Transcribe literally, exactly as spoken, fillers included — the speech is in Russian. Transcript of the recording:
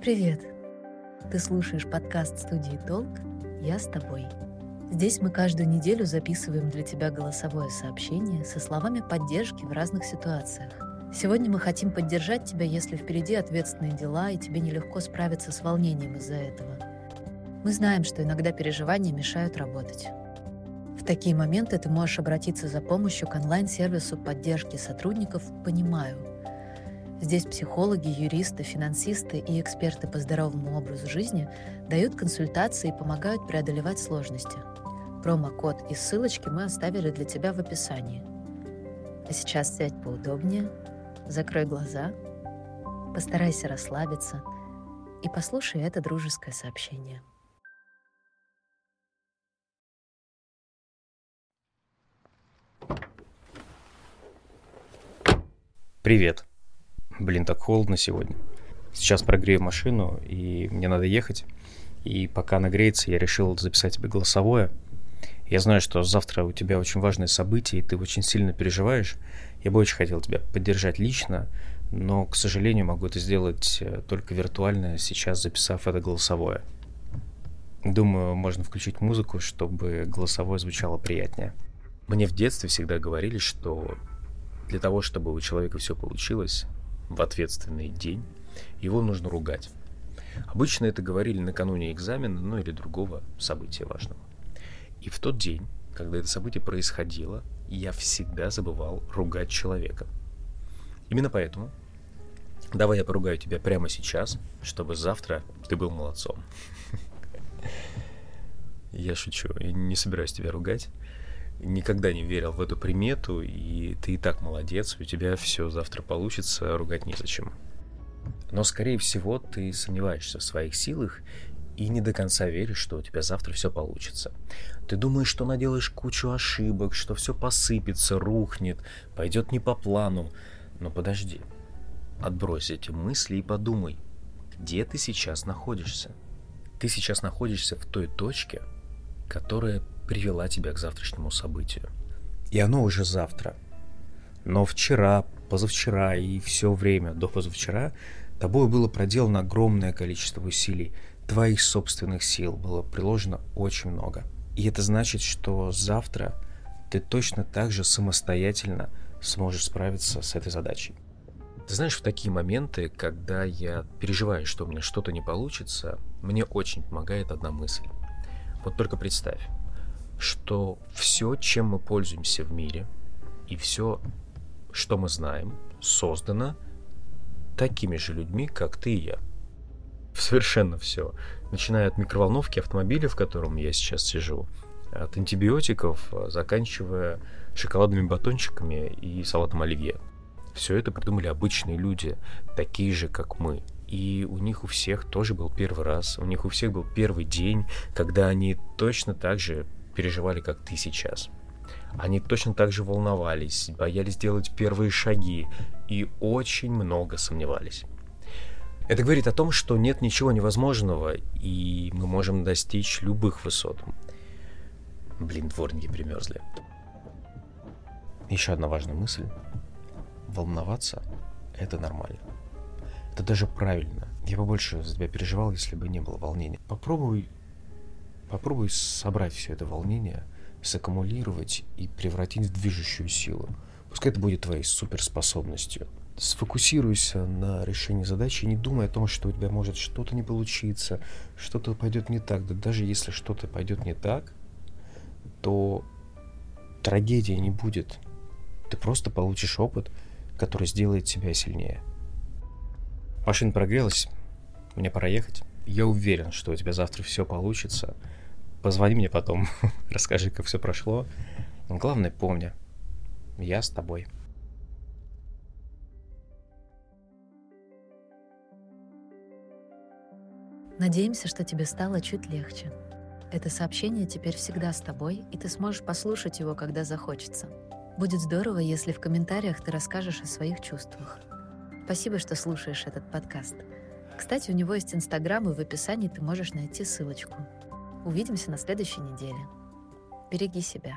Привет! Ты слушаешь подкаст студии «ТОЛК» «Я с тобой». Здесь мы каждую неделю записываем для тебя голосовое сообщение со словами поддержки в разных ситуациях. Сегодня мы хотим поддержать тебя, если впереди ответственные дела и тебе нелегко справиться с волнением из-за этого. Мы знаем, что иногда переживания мешают работать. В такие моменты ты можешь обратиться за помощью к онлайн-сервису поддержки сотрудников «Понимаю». Здесь психологи, юристы, финансисты и эксперты по здоровому образу жизни дают консультации и помогают преодолевать сложности. Промокод и ссылочки мы оставили для тебя в описании. А сейчас сядь поудобнее, закрой глаза, постарайся расслабиться и послушай это дружеское сообщение. Привет. Блин, так холодно сегодня. Сейчас прогрею машину, и мне надо ехать. И пока она греется, я решил записать тебе голосовое. Я знаю, что завтра у тебя очень важное событие, и ты очень сильно переживаешь. Я бы очень хотел тебя поддержать лично, но, к сожалению, могу это сделать только виртуально, сейчас записав это голосовое. Думаю, можно включить музыку, чтобы голосовое звучало приятнее. Мне в детстве всегда говорили, что для того, чтобы у человека все получилось в ответственный день, его нужно ругать. Обычно это говорили накануне экзамена, ну или другого события важного. И в тот день, когда это событие происходило, я всегда забывал ругать человека. Именно поэтому давай я поругаю тебя прямо сейчас, чтобы завтра ты был молодцом. Я шучу, я не собираюсь тебя ругать. Никогда не верил в эту примету, и ты и так молодец, у тебя все завтра получится, ругать незачем. Но, скорее всего, ты сомневаешься в своих силах и не до конца веришь, что у тебя завтра все получится. Ты думаешь, что наделаешь кучу ошибок, что все посыпется, рухнет, пойдет не по плану. Но подожди, отбрось эти мысли и подумай, где ты сейчас находишься. Ты сейчас находишься в той точке, которая привела тебя к завтрашнему событию. И оно уже завтра. Но вчера, позавчера и все время до позавчера тобой было проделано огромное количество усилий. Твоих собственных сил было приложено очень много. И это значит, что завтра ты точно так же самостоятельно сможешь справиться с этой задачей. Ты знаешь, в такие моменты, когда я переживаю, что у меня что-то не получится, мне очень помогает одна мысль. Вот только представь, что все, чем мы пользуемся в мире, и все, что мы знаем, создано такими же людьми, как ты и я. Совершенно все. Начиная от микроволновки автомобиля, в котором я сейчас сижу, от антибиотиков, заканчивая шоколадными батончиками и салатом оливье. Все это придумали обычные люди, такие же, как мы. И у них у всех тоже был первый раз, у них у всех был первый день, когда они точно так же переживали, как ты сейчас. Они точно так же волновались, боялись делать первые шаги и очень много сомневались. Это говорит о том, что нет ничего невозможного, и мы можем достичь любых высот. Блин, дворники примерзли. Еще одна важная мысль. Волноваться – это нормально. Это даже правильно. Я бы больше за тебя переживал, если бы не было волнения. Попробуй, попробуй собрать все это волнение, саккумулировать и превратить в движущую силу. Пускай это будет твоей суперспособностью. Сфокусируйся на решении задачи, не думай о том, что у тебя может что-то не получиться, что-то пойдет не так. Да даже если что-то пойдет не так, то трагедии не будет. Ты просто получишь опыт, который сделает тебя сильнее. Машина прогрелась, мне пора ехать. Я уверен, что у тебя завтра все получится. Позвони мне потом, расскажи, как все прошло. Но главное, помни, я с тобой. Надеемся, что тебе стало чуть легче. Это сообщение теперь всегда с тобой, и ты сможешь послушать его, когда захочется. Будет здорово, если в комментариях ты расскажешь о своих чувствах. Спасибо, что слушаешь этот подкаст. Кстати, у него есть Инстаграм, и в описании ты можешь найти ссылочку. Увидимся на следующей неделе. Береги себя.